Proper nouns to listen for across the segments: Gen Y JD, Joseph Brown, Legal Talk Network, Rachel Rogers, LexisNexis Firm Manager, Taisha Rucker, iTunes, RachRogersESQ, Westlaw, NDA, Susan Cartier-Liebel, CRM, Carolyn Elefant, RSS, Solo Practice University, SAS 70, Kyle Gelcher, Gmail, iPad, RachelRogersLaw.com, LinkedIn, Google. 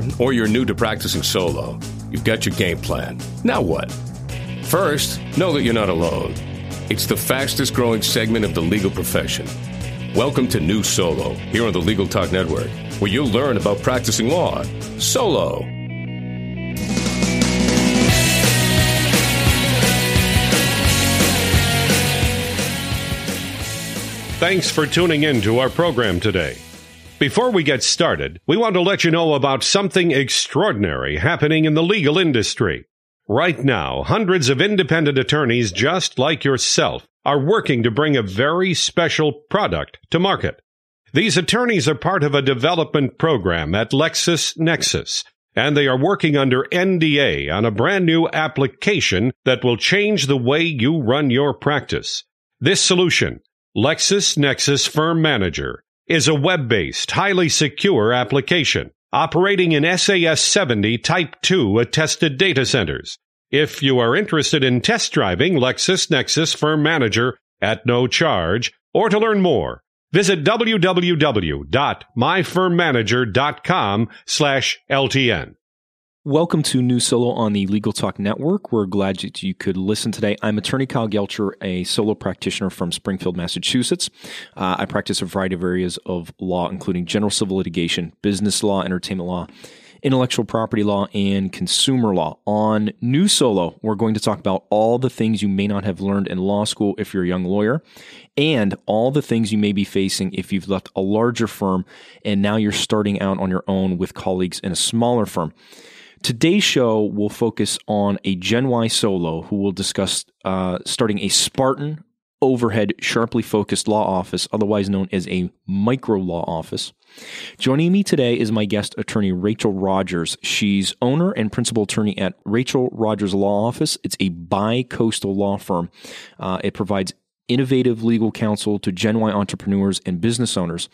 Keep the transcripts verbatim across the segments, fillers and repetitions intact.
lawyer or you're new to practicing solo, you've got your game plan. Now what? First, know that you're not alone. It's the fastest growing segment of the legal profession. Welcome to New Solo, here on the Legal Talk Network, where you'll learn about practicing law solo. Thanks for tuning in to our program today. Before we get started, we want to let you know about something extraordinary happening in the legal industry. Right now, hundreds of independent attorneys just like yourself are working to bring a very special product to market. These attorneys are part of a development program at LexisNexis, and they are working under N D A on a brand new application that will change the way you run your practice. This solution, LexisNexis Firm Manager, is a web-based, highly secure application operating in S A S seventy Type two attested data centers. If you are interested in test driving LexisNexis Firm Manager at no charge, or to learn more, visit w w w dot my firm manager dot com slash L T N. Welcome to New Solo on the Legal Talk Network. We're glad that you could listen today. I'm attorney Kyle Gelcher, a solo practitioner from Springfield, Massachusetts. Uh, I practice a variety of areas of law, including general civil litigation, business law, entertainment law, intellectual property law, and consumer law. On New Solo, we're going to talk about all the things you may not have learned in law school if you're a young lawyer, and all the things you may be facing if you've left a larger firm and now you're starting out on your own with colleagues in a smaller firm. Today's show will focus on a Gen Y solo who will discuss uh, starting a Spartan overhead, sharply focused law office, otherwise known as a micro law office. Joining me today is my guest attorney, Rachel Rogers. She's owner and principal attorney at Rachel Rogers Law Office. It's a bi-coastal law firm. Uh, it provides innovative legal counsel to Gen Y entrepreneurs and business owners.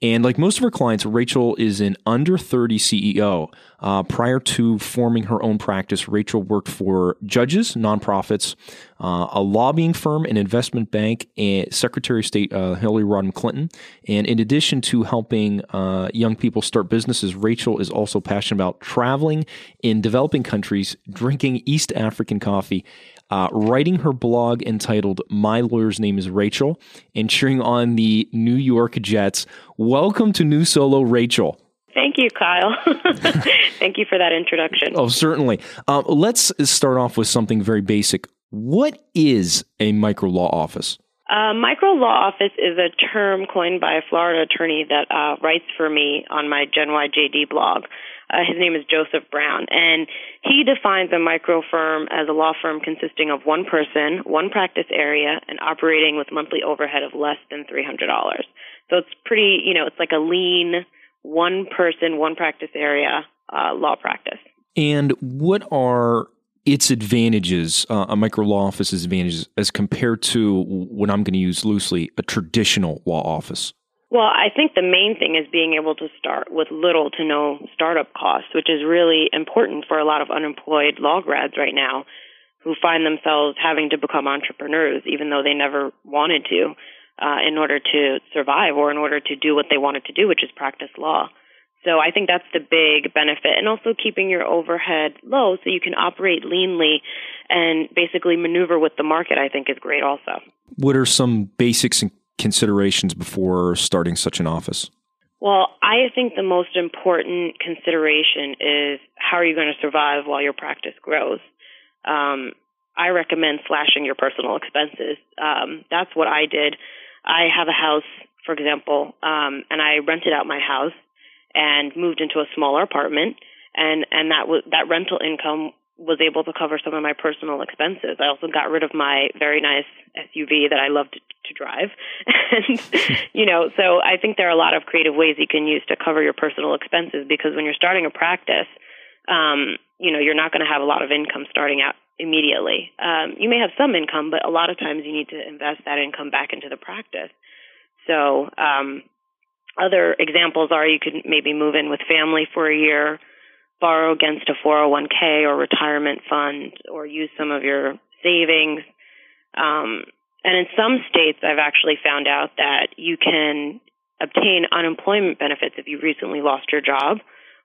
And like most of her clients, Rachel is an under thirty C E O. Uh, prior to forming her own practice, Rachel worked for judges, nonprofits, uh, a lobbying firm, an investment bank, and Secretary of State uh, Hillary Rodden Clinton. And in addition to helping uh, young people start businesses, Rachel is also passionate about traveling in developing countries, drinking East African coffee, Uh, writing her blog entitled My Lawyer's Name is Rachel, and cheering on the New York Jets. Welcome to New Solo, Rachel. Thank you, Kyle. Thank you for that introduction. Oh, certainly. Uh, let's start off with something very basic. What is a micro law office? Uh, micro law office is a term coined by a Florida attorney that uh, writes for me on my Gen Y J D blog. Uh, his name is Joseph Brown, and he defines a micro firm as a law firm consisting of one person, one practice area, and operating with monthly overhead of less than three hundred dollars. So it's pretty, you know, it's like a lean, one person, one practice area uh, law practice. And what are its advantages, uh, a micro law office's advantages, as compared to what I'm going to use loosely, a traditional law office? Well, I think the main thing is being able to start with little to no startup costs, which is really important for a lot of unemployed law grads right now who find themselves having to become entrepreneurs, even though they never wanted to, uh, in order to survive or in order to do what they wanted to do, which is practice law. So I think that's the big benefit, and also keeping your overhead low so you can operate leanly and basically maneuver with the market, I think, is great also. What are some basics and considerations before starting such an office? Well, I think the most important consideration is how are you going to survive while your practice grows? Um, I recommend slashing your personal expenses. Um, that's what I did. I have a house, for example, um, and I rented out my house and moved into a smaller apartment, and, and that was, that rental income was able to cover some of my personal expenses. I also got rid of my very nice S U V that I loved to drive. And, you know, so I think there are a lot of creative ways you can use to cover your personal expenses, because when you're starting a practice, um, you know, you're not going to have a lot of income starting out immediately. Um, you may have some income, but a lot of times you need to invest that income back into the practice. So um, other examples are you could maybe move in with family for a year, borrow against a four oh one k or retirement fund, or use some of your savings. Um, and in some states, I've actually found out that you can obtain unemployment benefits if you recently lost your job,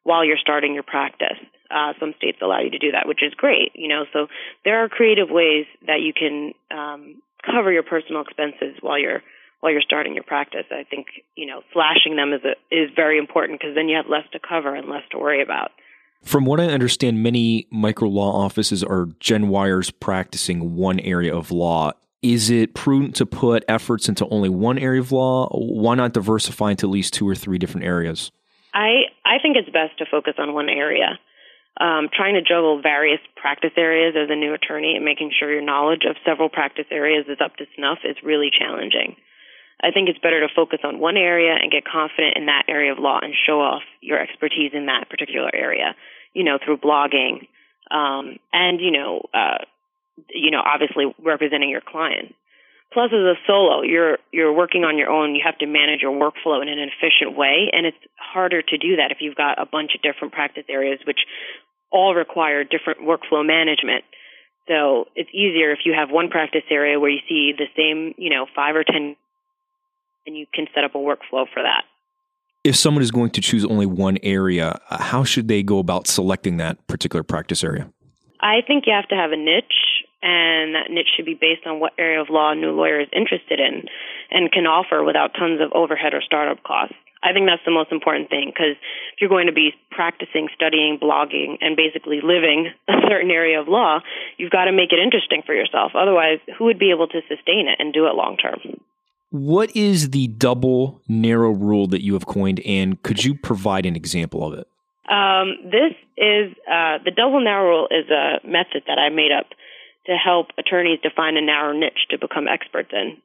while you're starting your practice. Uh, some states allow you to do that, which is great. You know, so there are creative ways that you can um, cover your personal expenses while you're while you're starting your practice. I think, you know, slashing them is a, is very important, because then you have less to cover and less to worry about. From what I understand, many micro law offices are Gen Yers practicing one area of law. Is it prudent to put efforts into only one area of law? Why not diversify into at least two or three different areas? I, I think it's best to focus on one area. Um, trying to juggle various practice areas as a new attorney and making sure your knowledge of several practice areas is up to snuff is really challenging. I think it's better to focus on one area and get confident in that area of law and show off your expertise in that particular area, you know, through blogging um, and, you know, uh, you know, obviously representing your client. Plus, as a solo, you're you're working on your own. You have to manage your workflow in an efficient way, and it's harder to do that if you've got a bunch of different practice areas, which all require different workflow management. So it's easier if you have one practice area where you see the same, you know, five or ten, and you can set up a workflow for that. If someone is going to choose only one area, how should they go about selecting that particular practice area? I think you have to have a niche, and that niche should be based on what area of law a new lawyer is interested in and can offer without tons of overhead or startup costs. I think that's the most important thing, because if you're going to be practicing, studying, blogging, and basically living a certain area of law, you've got to make it interesting for yourself. Otherwise, who would be able to sustain it and do it long term? What is the double narrow rule that you have coined, and could you provide an example of it? Um, this is, uh, the double narrow rule is a method that I made up to help attorneys define a narrow niche to become experts in.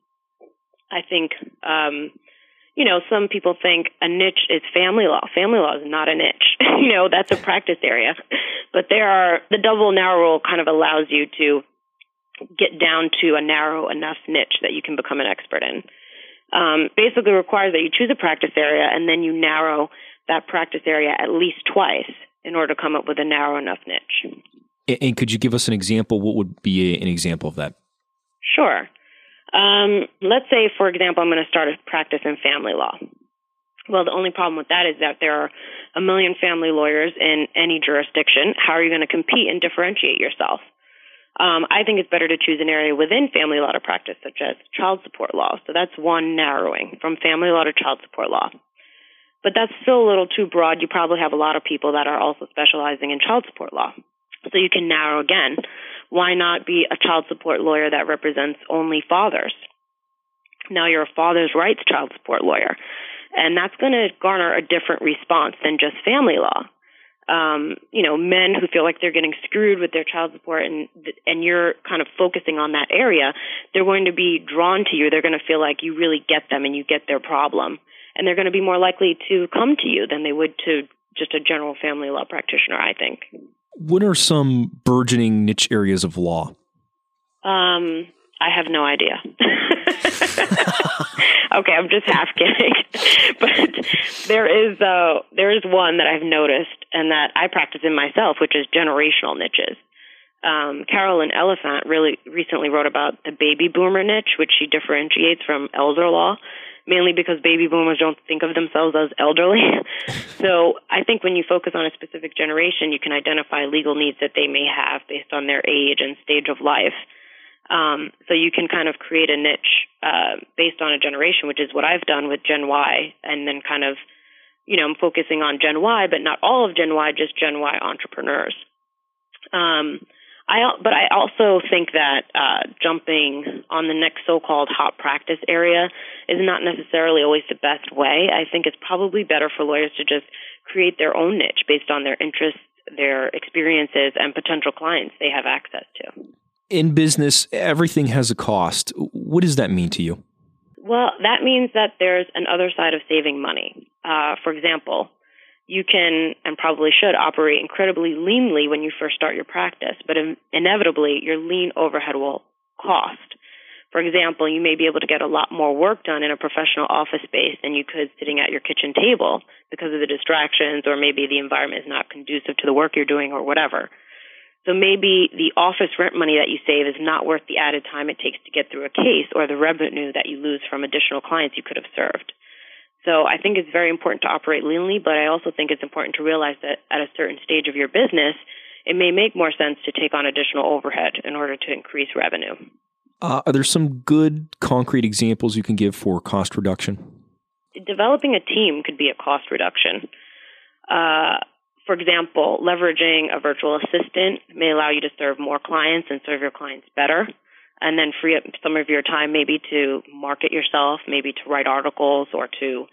I think, um, you know, some people think a niche is family law. Family law is not a niche. You know, that's a practice area. But there are, the double narrow rule kind of allows you to get down to a narrow enough niche that you can become an expert in. Um, basically requires that you choose a practice area and then you narrow that practice area at least twice in order to come up with a narrow enough niche. And could you give us an example? What would be an example of that? Sure. Um, let's say, for example, I'm going to start a practice in family law. Well, the only problem with that is that there are a million family lawyers in any jurisdiction. How are you going to compete and differentiate yourself? Um, I think it's better to choose an area within family law to practice, such as child support law. So that's one narrowing, from family law to child support law. But that's still a little too broad. You probably have a lot of people that are also specializing in child support law. So you can narrow again. Why not be a child support lawyer that represents only fathers? Now you're a father's rights child support lawyer. And that's going to garner a different response than just family law. Um, you know, men who feel like they're getting screwed with their child support and and you're kind of focusing on that area, they're going to be drawn to you. They're going to feel like you really get them and you get their problem. And they're going to be more likely to come to you than they would to just a general family law practitioner, I think. What are some burgeoning niche areas of law? Um, I have no idea. Okay, I'm just half kidding. But there is uh, there is one that I've noticed and that I practice in myself, which is generational niches. Um, Carolyn Elefant really recently wrote about the baby boomer niche, which she differentiates from elder law, mainly because baby boomers don't think of themselves as elderly. So I think when you focus on a specific generation, you can identify legal needs that they may have based on their age and stage of life. Um, so you can kind of create a niche uh, based on a generation, which is what I've done with Gen Y, and then kind of, you know, I'm focusing on Gen Y, but not all of Gen Y, just Gen Y entrepreneurs. Um, I but I also think that uh, jumping on the next so-called hot practice area is not necessarily always the best way. I think it's probably better for lawyers to just create their own niche based on their interests, their experiences, and potential clients they have access to. In business, everything has a cost. What does that mean to you? Well, that means that there's another side of saving money. Uh, for example, you can and probably should operate incredibly leanly when you first start your practice, but in- inevitably your lean overhead will cost. For example, you may be able to get a lot more work done in a professional office space than you could sitting at your kitchen table because of the distractions, or maybe the environment is not conducive to the work you're doing or whatever. So maybe the office rent money that you save is not worth the added time it takes to get through a case or the revenue that you lose from additional clients you could have served. So I think it's very important to operate leanly, but I also think it's important to realize that at a certain stage of your business, it may make more sense to take on additional overhead in order to increase revenue. Uh, are there some good concrete examples you can give for cost reduction? Developing a team could be a cost reduction. Uh, for example, leveraging a virtual assistant may allow you to serve more clients and serve your clients better, and then free up some of your time maybe to market yourself, maybe to write articles or to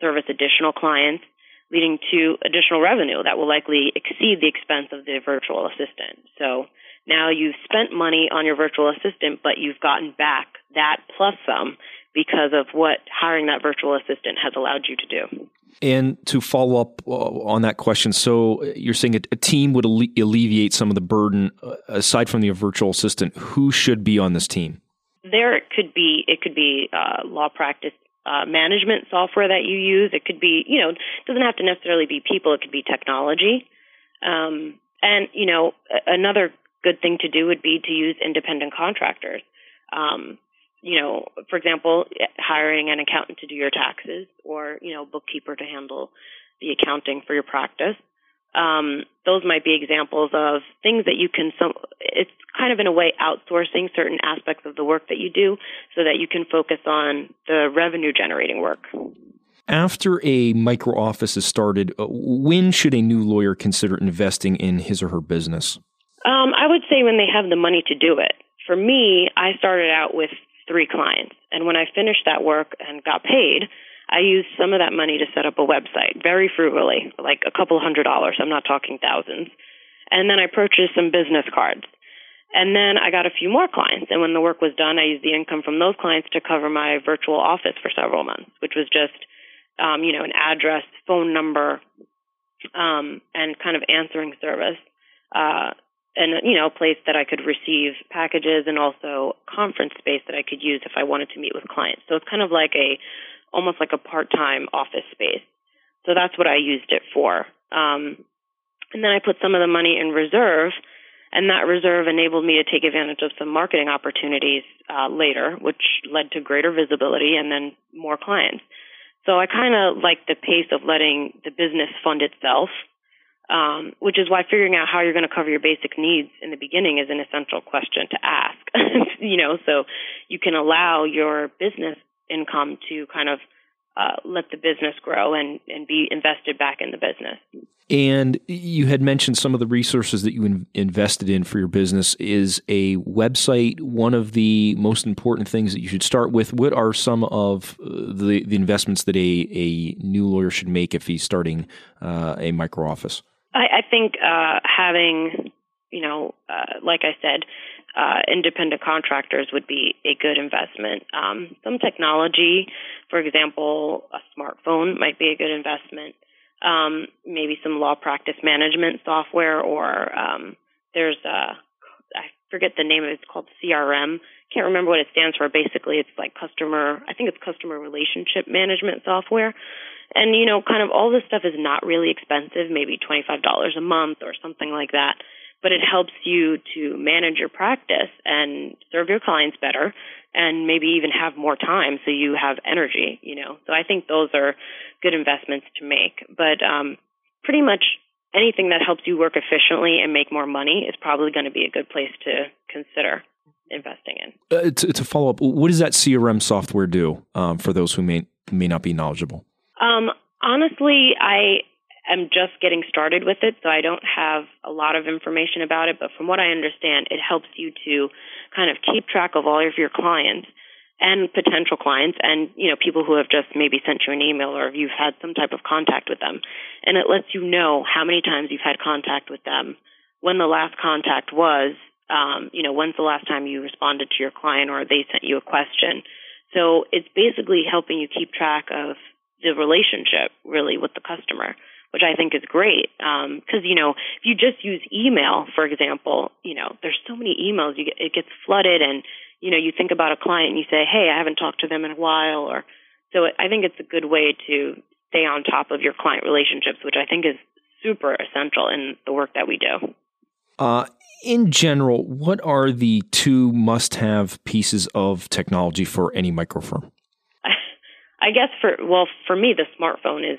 service additional clients, leading to additional revenue that will likely exceed the expense of the virtual assistant. So now you've spent money on your virtual assistant, but you've gotten back that plus some because of what hiring that virtual assistant has allowed you to do. And to follow up on that question, so you're saying a team would alle- alleviate some of the burden. Aside from the virtual assistant, who should be on this team? There it could be it could be uh, law practice uh, management software that you use. It could be, you know, it doesn't have to necessarily be people. It could be technology. Um, and, you know, another good thing to do would be to use independent contractors. Um You know, for example, hiring an accountant to do your taxes or, you know, bookkeeper to handle the accounting for your practice. Um, those might be examples of things that you can, some, it's kind of in a way outsourcing certain aspects of the work that you do so that you can focus on the revenue generating work. After a micro office is started, when should a new lawyer consider investing in his or her business? Um, I would say when they have the money to do it. For me, I started out with three clients. And when I finished that work and got paid, I used some of that money to set up a website very frugally, like a couple hundred dollars. I'm not talking thousands. And then I purchased some business cards. And then I got a few more clients. And when the work was done, I used the income from those clients to cover my virtual office for several months, which was just, um, you know, an address, phone number, um, and kind of answering service. Uh, And, you know, a place that I could receive packages and also conference space that I could use if I wanted to meet with clients. So it's kind of like a, almost like a part-time office space. So that's what I used it for. Um, and then I put some of the money in reserve, and that reserve enabled me to take advantage of some marketing opportunities uh, later, which led to greater visibility and then more clients. So I kind of like the pace of letting the business fund itself. Um, which is why figuring out how you're going to cover your basic needs in the beginning is an essential question to ask, you know, so you can allow your business income to kind of uh, let the business grow and, and be invested back in the business. And you had mentioned some of the resources that you in- invested in for your business. Is a website one of the most important things that you should start with? What are some of the, the investments that a, a new lawyer should make if he's starting uh, a micro office? I think uh, having, you know, uh, like I said, uh, independent contractors would be a good investment. Um, some technology, for example, a smartphone might be a good investment. Um, maybe some law practice management software, or um, there's a, I forget the name of it, it's called C R M. Can't remember what it stands for. Basically, it's like customer, I think it's customer relationship management software. And, you know, kind of all this stuff is not really expensive, maybe twenty-five dollars a month or something like that. But it helps you to manage your practice and serve your clients better and maybe even have more time so you have energy, you know. So I think those are good investments to make. But um, pretty much anything that helps you work efficiently and make more money is probably going to be a good place to consider investing in. Uh, to, to follow up, what does that C R M software do um, for those who may may not be knowledgeable? Um, honestly, I am just getting started with it, so I don't have a lot of information about it. But from what I understand, it helps you to kind of keep track of all of your clients and potential clients and, you know, people who have just maybe sent you an email or if you've had some type of contact with them. And it lets you know how many times you've had contact with them, when the last contact was, um, you know, when's the last time you responded to your client or they sent you a question. So it's basically helping you keep track of the relationship really with the customer, which I think is great. Um, 'cause, you know, if you just use email, for example, you know, there's so many emails, you get, it gets flooded and, you know, you think about a client and you say, hey, I haven't talked to them in a while. Or so it, I think it's a good way to stay on top of your client relationships, which I think is super essential in the work that we do. Uh, in general, what are the two must-have pieces of technology for any micro firm? I guess for, well, for me, the smartphone is,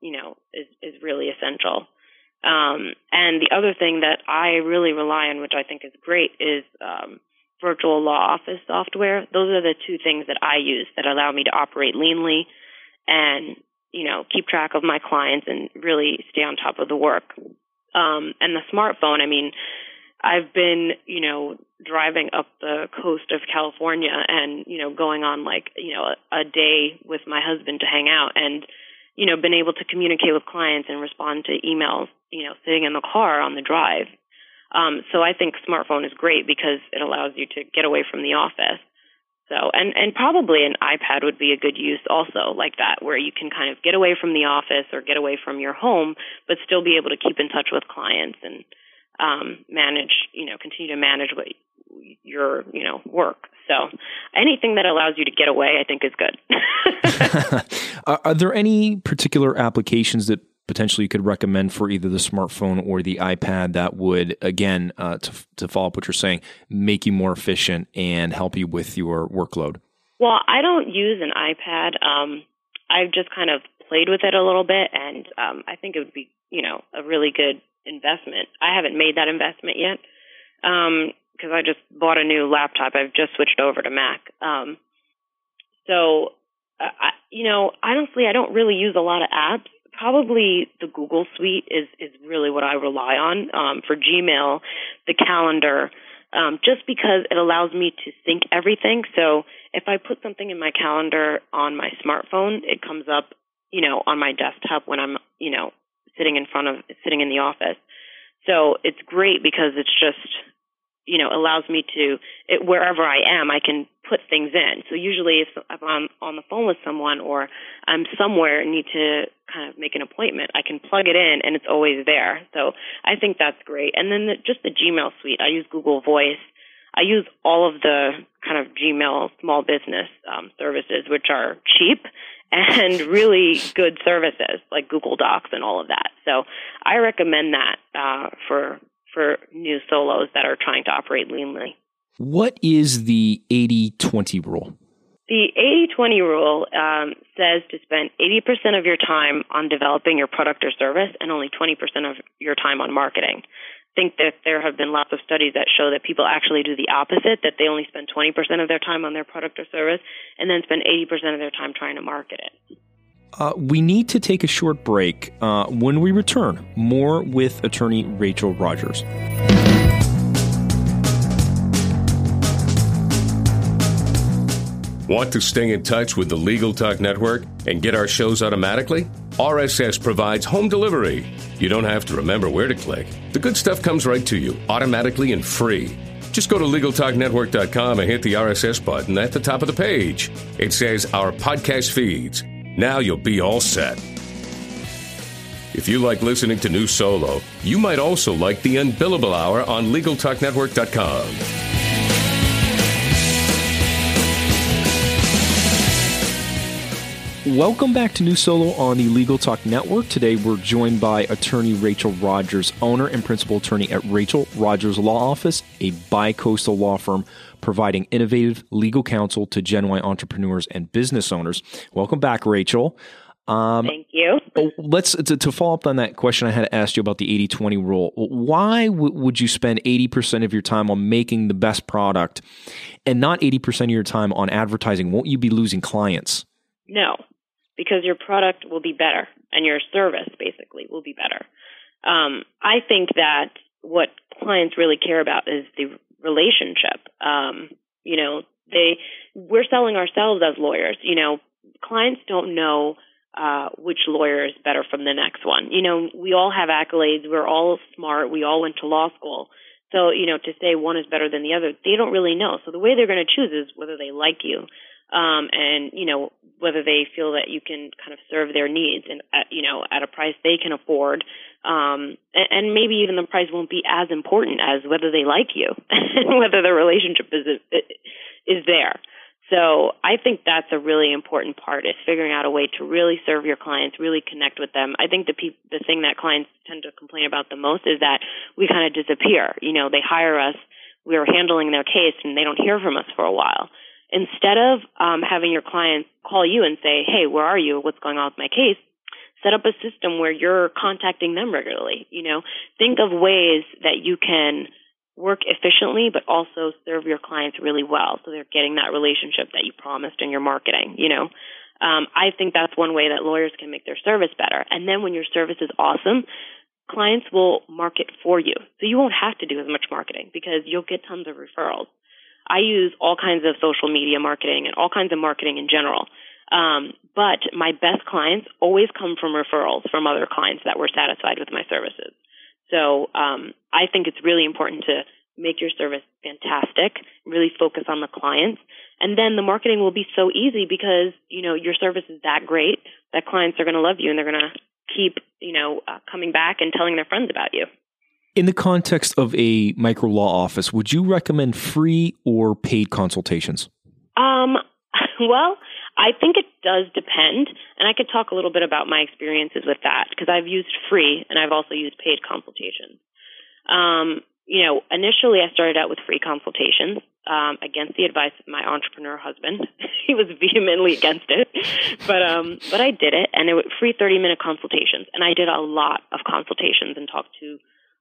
you know, is, is really essential. Um, and the other thing that I really rely on, which I think is great, is um, virtual law office software. Those are the two things that I use that allow me to operate leanly and, you know, keep track of my clients and really stay on top of the work. Um, and the smartphone, I mean, I've been, you know, driving up the coast of California and, you know, going on like, you know, a, a day with my husband to hang out and, you know, been able to communicate with clients and respond to emails, you know, sitting in the car on the drive. Um, so I think smartphone is great because it allows you to get away from the office. So, and, and probably an iPad would be a good use also like that, where you can kind of get away from the office or get away from your home, but still be able to keep in touch with clients and um, manage, you know, continue to manage what your, you know, work. So anything that allows you to get away, I think is good. are, are there any particular applications that potentially you could recommend for either the smartphone or the iPad that would, again, uh, to, to follow up what you're saying, make you more efficient and help you with your workload? Well, I don't use an iPad. Um, I've just kind of played with it a little bit, and um, I think it would be, you know, a really good investment. I haven't made that investment yet because um, I just bought a new laptop. I've just switched over to Mac. Um, so, uh, I, you know, honestly, I don't really use a lot of apps. Probably the Google Suite is, is really what I rely on um, for Gmail, the calendar, um, just because it allows me to sync everything. So if I put something in my calendar on my smartphone, it comes up, you know, on my desktop when I'm, you know, sitting in front of, sitting in the office. So it's great because it's just, you know, allows me to, it, wherever I am, I can put things in. So usually if, if I'm on the phone with someone or I'm somewhere and need to kind of make an appointment, I can plug it in and it's always there. So I think that's great. And then the, just the Gmail suite, I use Google Voice. I use all of the kind of Gmail small business um, services, which are cheap and really good services like Google Docs and all of that. So I recommend that uh, for for new solos that are trying to operate leanly. What is the eighty twenty rule? The eighty twenty rule um, says to spend eighty percent of your time on developing your product or service and only twenty percent of your time on marketing. I think that there have been lots of studies that show that people actually do the opposite, that they only spend twenty percent of their time on their product or service and then spend eighty percent of their time trying to market it. Uh, we need to take a short break. Uh, when we return, more with attorney Rachel Rogers. Want to stay in touch with the Legal Talk Network and get our shows automatically? R S S provides home delivery. You don't have to remember where to click. The good stuff comes right to you, automatically and free. Just go to Legal Talk Network dot com and hit the R S S button at the top of the page. It says Our Podcast Feeds. Now you'll be all set. If you like listening to New Solo, you might also like the Unbillable Hour on Legal Talk Network dot com. Welcome back to New Solo on the Legal Talk Network. Today we're joined by attorney Rachel Rogers, owner and principal attorney at Rachel Rogers Law Office, a bi-coastal law firm providing innovative legal counsel to Gen Y entrepreneurs and business owners. Welcome back, Rachel. Um, Thank you. Let's to, to follow up on that question I had asked you about the eighty twenty rule. Why w- would you spend eighty percent of your time on making the best product and not eighty percent of your time on advertising? Won't you be losing clients? No, because your product will be better and your service basically will be better. Um, I think that what clients really care about is the relationship. Um, you know, they we're selling ourselves as lawyers. You know, clients don't know uh, which lawyer is better from the next one. You know, we all have accolades. We're all smart. We all went to law school. So, you know, to say one is better than the other, they don't really know. So the way they're going to choose is whether they like you. Um, and, you know, whether they feel that you can kind of serve their needs and, at, you know, at a price they can afford. Um, and, and maybe even the price won't be as important as whether they like you and whether the relationship is, is there. So I think that's a really important part is figuring out a way to really serve your clients, really connect with them. I think the pe- the thing that clients tend to complain about the most is that we kind of disappear. You know, they hire us, we're handling their case, and they don't hear from us for a while. Instead of um, having your client call you and say, hey, where are you? What's going on with my case? Set up a system where you're contacting them regularly. You know, think of ways that you can work efficiently, but also serve your clients really well, so they're getting that relationship that you promised in your marketing. You know, um, I think that's one way that lawyers can make their service better. And then when your service is awesome, clients will market for you, so you won't have to do as much marketing because you'll get tons of referrals. I use all kinds of social media marketing and all kinds of marketing in general. Um, but my best clients always come from referrals from other clients that were satisfied with my services. So um, I think it's really important to make your service fantastic, really focus on the clients, and then the marketing will be so easy because, you know, your service is that great that clients are going to love you and they're going to keep, you know, uh, coming back and telling their friends about you. In the context of a micro law office, would you recommend free or paid consultations? Um, well, I think it does depend, and I could talk a little bit about my experiences with that because I've used free and I've also used paid consultations. Um, you know, initially I started out with free consultations um, against the advice of my entrepreneur husband. He was vehemently against it, but um, but I did it, and it was free thirty-minute consultations, and I did a lot of consultations and talked to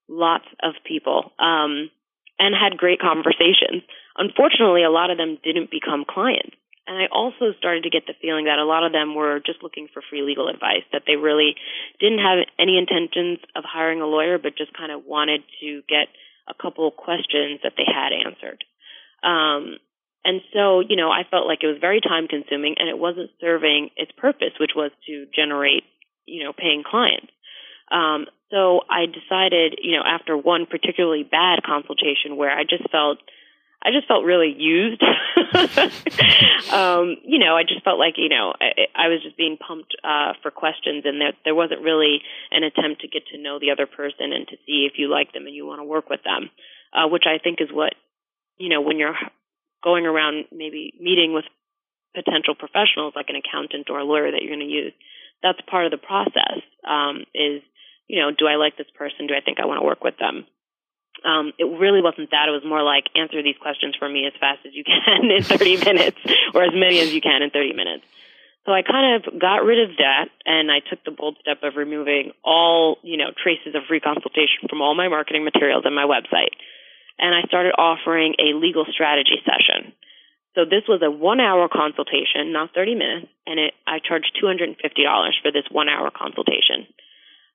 lots of people um, and had great conversations. Unfortunately, a lot of them didn't become clients. And I also started to get the feeling that a lot of them were just looking for free legal advice, that they really didn't have any intentions of hiring a lawyer, but just kind of wanted to get a couple of questions that they had answered. Um, and so, you know, I felt like it was very time-consuming, and it wasn't serving its purpose, which was to generate, you know, paying clients. Um, so I decided, you know, after one particularly bad consultation where I just felt I just felt really used. um, you know, I just felt like, you know, I, I was just being pumped uh, for questions, and there, there wasn't really an attempt to get to know the other person and to see if you like them and you want to work with them, uh, which I think is what, you know, when you're going around maybe meeting with potential professionals like an accountant or a lawyer that you're going to use, that's part of the process um, is, you know, do I like this person? Do I think I want to work with them? Um, it really wasn't that. It was more like answer these questions for me as fast as you can in thirty minutes, or as many as you can in thirty minutes. So I kind of got rid of that, and I took the bold step of removing all, you know, traces of free consultation from all my marketing materials and my website. And I started offering a legal strategy session. So this was a one-hour consultation, not thirty minutes, and it, I charged two hundred fifty dollars for this one-hour consultation.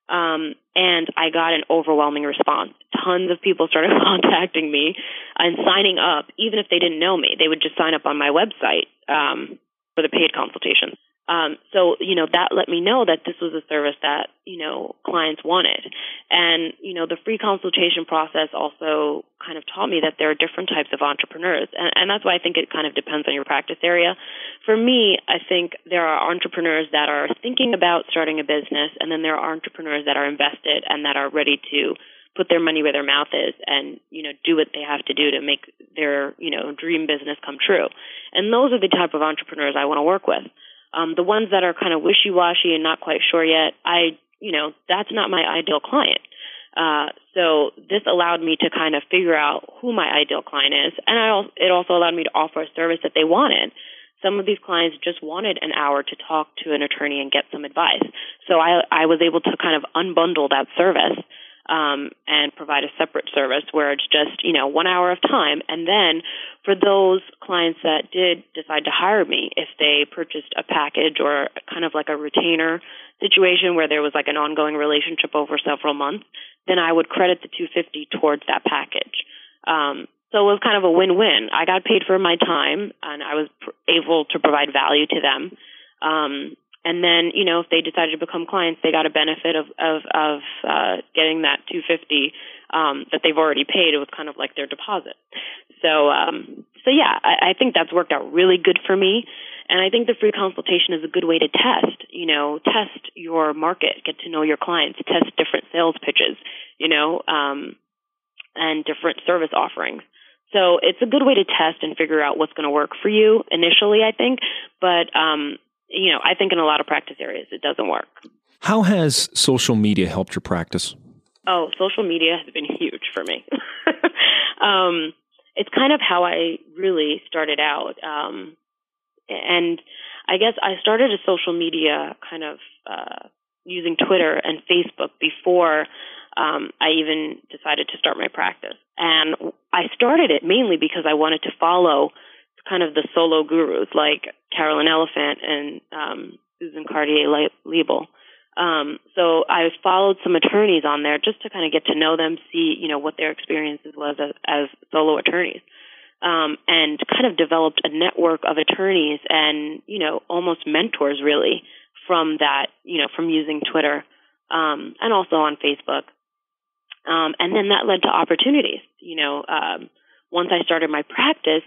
Um, and I got an overwhelming response. Tons of people started contacting me and signing up, even if they didn't know me. They would just sign up on my website um, for the paid consultation. Um, so, you know, that let me know that this was a service that, you know, clients wanted. And, you know, the free consultation process also kind of taught me that there are different types of entrepreneurs. And, and that's why I think it kind of depends on your practice area. For me, I think there are entrepreneurs that are thinking about starting a business, and then there are entrepreneurs that are invested and that are ready to put their money where their mouth is and, you know, do what they have to do to make their, you know, dream business come true. And those are the type of entrepreneurs I want to work with. Um, the ones that are kind of wishy-washy and not quite sure yet, I, you know, that's not my ideal client. Uh, so this allowed me to kind of figure out who my ideal client is, and I also, it also allowed me to offer a service that they wanted. Some of these clients just wanted an hour to talk to an attorney and get some advice. So I, I was able to kind of unbundle that service um, and provide a separate service where it's just, you know, one hour of time. And then for those clients that did decide to hire me, if they purchased a package or kind of like a retainer situation where there was like an ongoing relationship over several months, then I would credit the two hundred fifty dollars towards that package. Um, so it was kind of a win-win. I got paid for my time, and I was pr- able to provide value to them. Um, And then, you know, if they decided to become clients, they got a benefit of of, of uh, getting that two hundred fifty dollars um, that they've already paid. It was kind of like their deposit. So, um, so yeah, I, I think that's worked out really good for me. And I think the free consultation is a good way to test. You know, test your market, get to know your clients, test different sales pitches, you know, um, and different service offerings. So it's a good way to test and figure out what's going to work for you initially, I think. But um you know, I think in a lot of practice areas, it doesn't work. How has social media helped your practice? Oh, social media has been huge for me. um, it's kind of how I really started out. Um, and I guess I started a social media kind of uh, using Twitter and Facebook before um, I even decided to start my practice. And I started it mainly because I wanted to follow kind of the solo gurus like Carolyn Elefant and um, Susan Cartier-Liebel. Um, so I followed some attorneys on there just to kind of get to know them, see, you know, what their experiences was as, as solo attorneys, um, and kind of developed a network of attorneys and, you know, almost mentors really from that, you know, from using Twitter um, and also on Facebook. Um, and then that led to opportunities. You know, um, once I started my practice,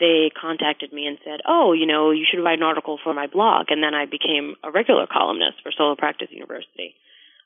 they contacted me and said, oh, you know, you should write an article for my blog. And then I became a regular columnist for Solo Practice University.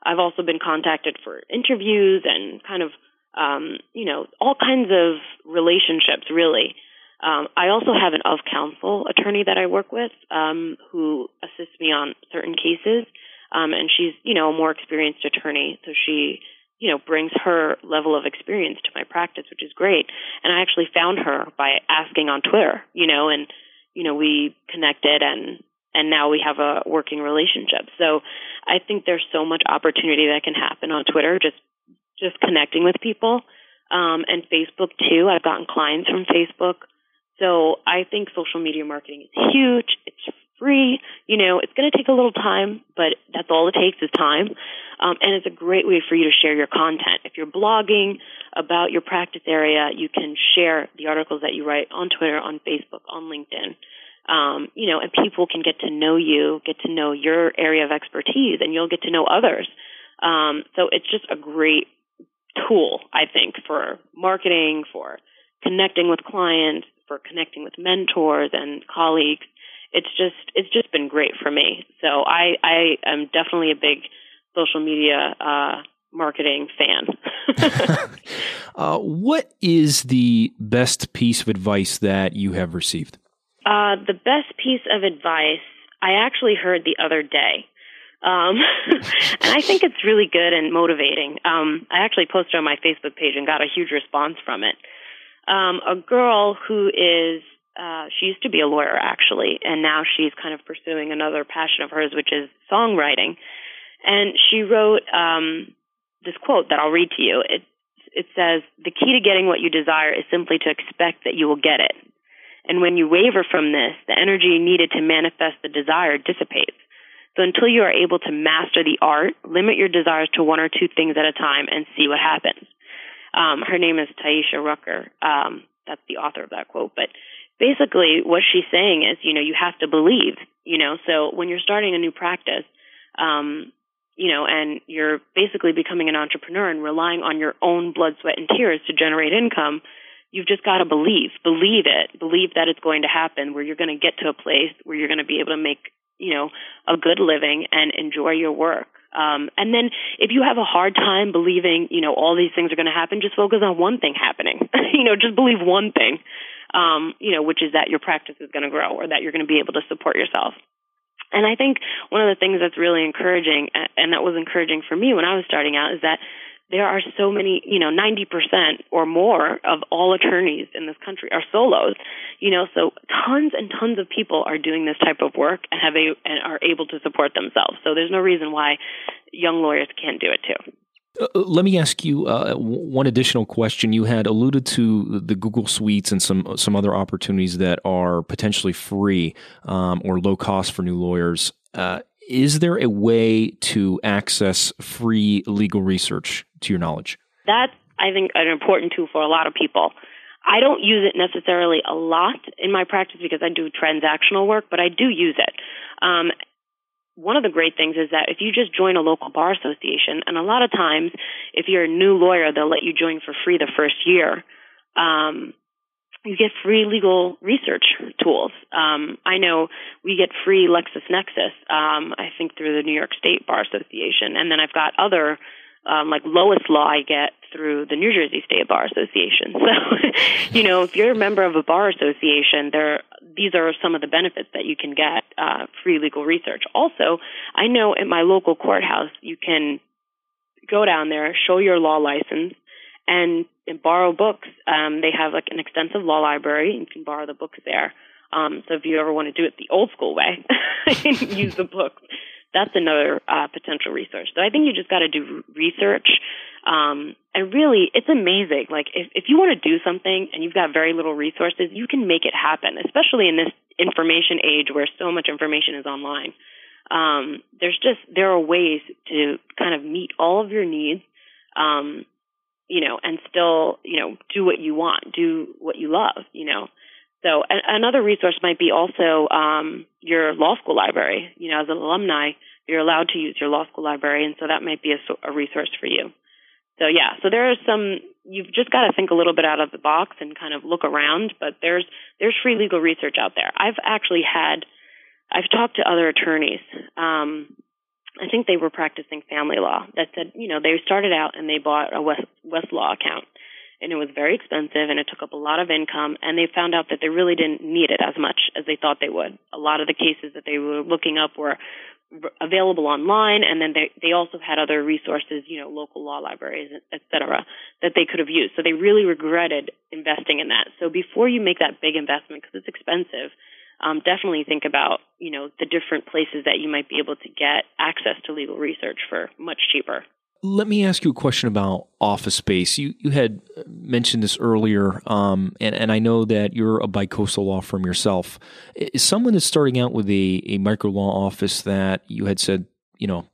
I've also been contacted for interviews and kind of, um, you know, all kinds of relationships, really. Um, I also have an of-counsel attorney that I work with um, who assists me on certain cases. Um, and she's, you know, a more experienced attorney, so she, you know, brings her level of experience to my practice, which is great. And I actually found her by asking on Twitter, you know, and, you know, we connected and, and now we have a working relationship. So I think there's so much opportunity that can happen on Twitter, just, just connecting with people. Um, and Facebook too. I've gotten clients from Facebook. So I think social media marketing is huge. It's free. You know, it's going to take a little time, but that's all it takes is time. Um, and it's a great way for you to share your content. If you're blogging about your practice area, you can share the articles that you write on Twitter, on Facebook, on LinkedIn. Um, you know, and people can get to know you, get to know your area of expertise, and you'll get to know others. Um, so it's just a great tool, I think, for marketing, for connecting with clients, for connecting with mentors and colleagues. It's just it's just been great for me. So I, I am definitely a big social media uh, marketing fan. uh, what is the best piece of advice that you have received? Uh, the best piece of advice I actually heard the other day. Um, and I think it's really good and motivating. Um, I actually posted on my Facebook page and got a huge response from it. Um, a girl who is Uh, she used to be a lawyer, actually, and now she's kind of pursuing another passion of hers, which is songwriting. And she wrote um, this quote that I'll read to you. It, it says, "The key to getting what you desire is simply to expect that you will get it. And when you waver from this, the energy needed to manifest the desire dissipates. So until you are able to master the art, limit your desires to one or two things at a time and see what happens." Um, her name is Taisha Rucker. Um, that's the author of that quote, but basically, what she's saying is, you know, you have to believe, you know, so when you're starting a new practice, um, you know, and you're basically becoming an entrepreneur and relying on your own blood, sweat, and tears to generate income, you've just got to believe, believe it, believe that it's going to happen, where you're going to get to a place where you're going to be able to make, you know, a good living and enjoy your work. Um, and then if you have a hard time believing, you know, all these things are going to happen, just focus on one thing happening, you know, just believe one thing. Um, you know, which is that your practice is going to grow or that you're going to be able to support yourself. And I think one of the things that's really encouraging, and that was encouraging for me when I was starting out, is that there are so many, you know, ninety percent or more of all attorneys in this country are solos, you know, so tons and tons of people are doing this type of work and have a, and are able to support themselves. So there's no reason why young lawyers can't do it too. Let me ask you uh, one additional question. You had alluded to the Google Suites and some some other opportunities that are potentially free um, or low cost for new lawyers. Uh, is there a way to access free legal research to your knowledge? That's, I think, an important tool for a lot of people. I don't use it necessarily a lot in my practice because I do transactional work, but I do use it. Um One of the great things is that if you just join a local bar association, and a lot of times if you're a new lawyer, they'll let you join for free the first year, um, you get free legal research tools. Um, I know we get free LexisNexis, um, I think through the New York State Bar Association, and then I've got other Um, like lowest law I get through the New Jersey State Bar Association. So, you know, if you're a member of a bar association, there these are some of the benefits that you can get, uh, free legal research. Also, I know at my local courthouse, you can go down there, show your law license, and and borrow books. Um, they have like an extensive law library, and you can borrow the books there. Um, so if you ever want to do it the old school way, use the books. That's another uh, potential resource. So I think you just got to do research. Um, and really, it's amazing. Like, if, if you want to do something and you've got very little resources, you can make it happen, especially in this information age where so much information is online. Um, there's just, there are ways to kind of meet all of your needs, um, you know, and still, you know, do what you want, do what you love, you know. So another resource might be also um, your law school library. You know, as an alumni, you're allowed to use your law school library, and so that might be a, a resource for you. So, yeah, so there are some – you've just got to think a little bit out of the box and kind of look around, but there's there's free legal research out there. I've actually had – I've talked to other attorneys. Um, I think they were practicing family law that said, you know, they started out and they bought a West, Westlaw account. And it was very expensive, and it took up a lot of income, and they found out that they really didn't need it as much as they thought they would. A lot of the cases that they were looking up were available online, and then they, they also had other resources, you know, local law libraries, et cetera, that they could have used. So they really regretted investing in that. So before you make that big investment, because it's expensive, um, definitely think about, you know, the different places that you might be able to get access to legal research for much cheaper. Let me ask you a question about office space. You you had mentioned this earlier, um, and, and I know that you're a bicoastal law firm yourself. Is someone that's starting out with a, a micro law office that you had said, you know,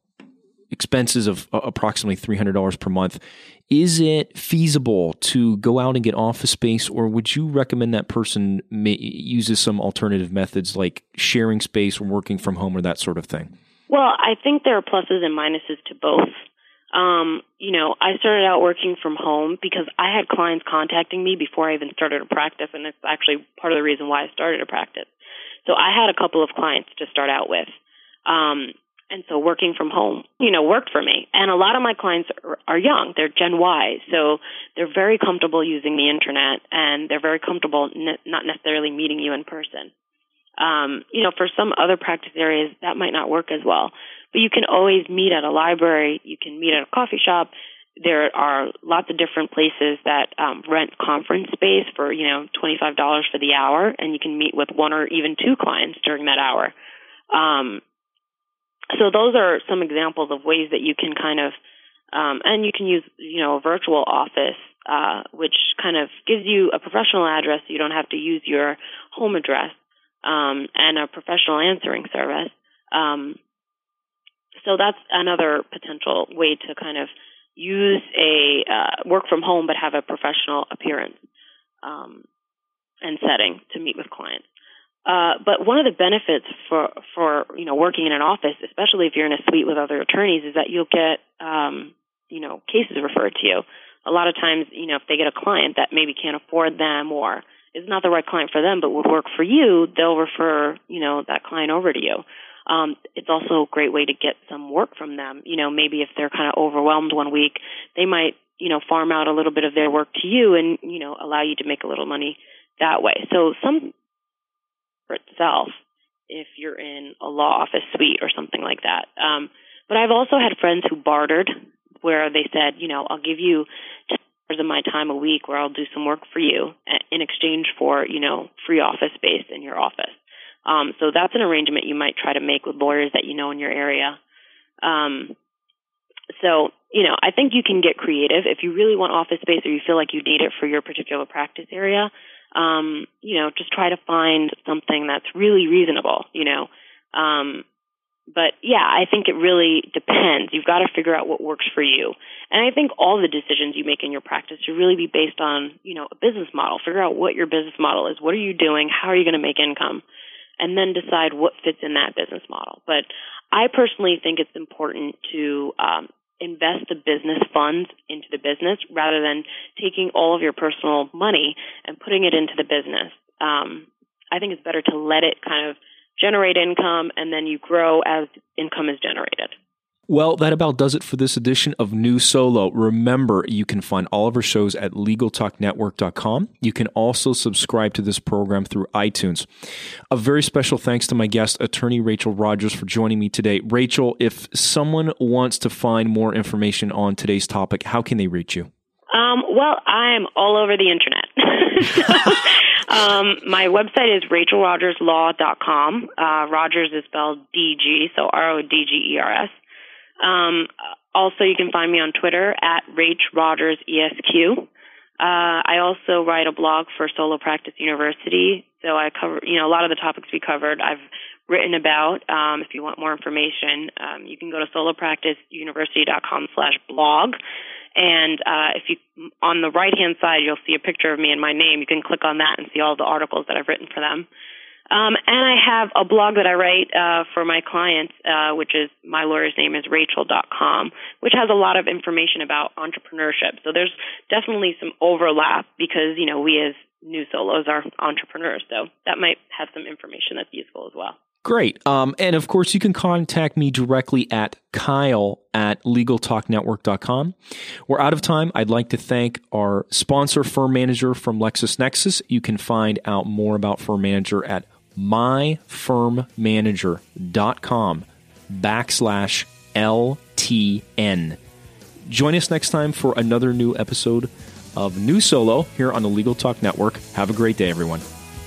expenses of approximately three hundred dollars per month, is it feasible to go out and get office space, or would you recommend that person may, uses some alternative methods like sharing space or working from home or that sort of thing? Well, I think there are pluses and minuses to both. Um, you know, I started out working from home because I had clients contacting me before I even started a practice, and it's actually part of the reason why I started a practice. So I had a couple of clients to start out with. Um, and so working from home, you know, worked for me. And a lot of my clients are, are young. They're Gen Y, so they're very comfortable using the internet, and they're very comfortable ne- not necessarily meeting you in person. Um, you know, for some other practice areas, that might not work as well. But you can always meet at a library. You can meet at a coffee shop. There are lots of different places that um, rent conference space for, you know, twenty-five dollars for the hour, and you can meet with one or even two clients during that hour. Um, so those are some examples of ways that you can kind of, um, and you can use, you know, a virtual office, uh, which kind of gives you a professional address, so you don't have to use your home address. Um, and a professional answering service. Um, so that's another potential way to kind of use a uh, work from home but have a professional appearance um, and setting to meet with clients. Uh, but one of the benefits for, for, you know, working in an office, especially if you're in a suite with other attorneys, is that you'll get, um, you know, cases referred to you. A lot of times, you know, if they get a client that maybe can't afford them or is not the right client for them, but will work for you, they'll refer, you know, that client over to you. Um, it's also a great way to get some work from them. You know, maybe if they're kind of overwhelmed one week, they might, you know, farm out a little bit of their work to you and, you know, allow you to make a little money that way. So some for itself, if you're in a law office suite or something like that. Um, but I've also had friends who bartered, where they said, you know, I'll give you t- of my time a week where I'll do some work for you in exchange for, you know, free office space in your office. Um, so that's an arrangement you might try to make with lawyers that you know in your area. Um, so, you know, I think you can get creative. If you really want office space or you feel like you need it for your particular practice area, um, you know, just try to find something that's really reasonable, you know. Um, But, yeah, I think it really depends. You've got to figure out what works for you. And I think all the decisions you make in your practice should really be based on, you know, a business model. Figure out what your business model is. What are you doing? How are you going to make income? And then decide what fits in that business model. But I personally think it's important to um, invest the business funds into the business rather than taking all of your personal money and putting it into the business. Um, I think it's better to let it kind of generate income, and then you grow as income is generated. Well, that about does it for this edition of New Solo. Remember, you can find all of our shows at legal talk network dot com. You can also subscribe to this program through iTunes. A very special thanks to my guest, attorney Rachel Rogers, for joining me today. Rachel, if someone wants to find more information on today's topic, how can they reach you? Um, well, I'm all over the internet. so, um, my website is Rachel Rogers Law dot com. Uh, Rogers is spelled D G, so R O D G E R S. Um, also, you can find me on Twitter at Rach Rogers E S Q. Uh, I also write a blog for Solo Practice University, so I cover, you know, a lot of the topics we covered I've written about. Um, if you want more information, um, you can go to solo practice university dot com slash blog. And uh, if you, on the right-hand side, you'll see a picture of me and my name. You can click on that and see all the articles that I've written for them. Um, and I have a blog that I write uh, for my clients, uh, which is, my lawyer's name is Rachel dot com, which has a lot of information about entrepreneurship. So there's definitely some overlap because, you know, we as new solos are entrepreneurs. So that might have some information that's useful as well. Great. Um, and of course, you can contact me directly at Kyle at Legal Talk Network dot com. We're out of time. I'd like to thank our sponsor, Firm Manager from LexisNexis. You can find out more about Firm Manager at my firm manager dot com backslash L T N. Join us next time for another new episode of New Solo here on the Legal Talk Network. Have a great day, everyone.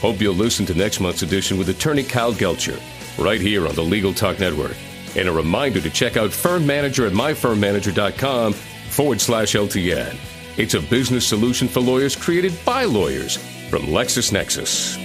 Hope you'll listen to next month's edition with attorney Kyle Gelcher, right here on the Legal Talk Network. And a reminder to check out Firm Manager at my firm manager dot com forward slash L T N. It's a business solution for lawyers created by lawyers from LexisNexis.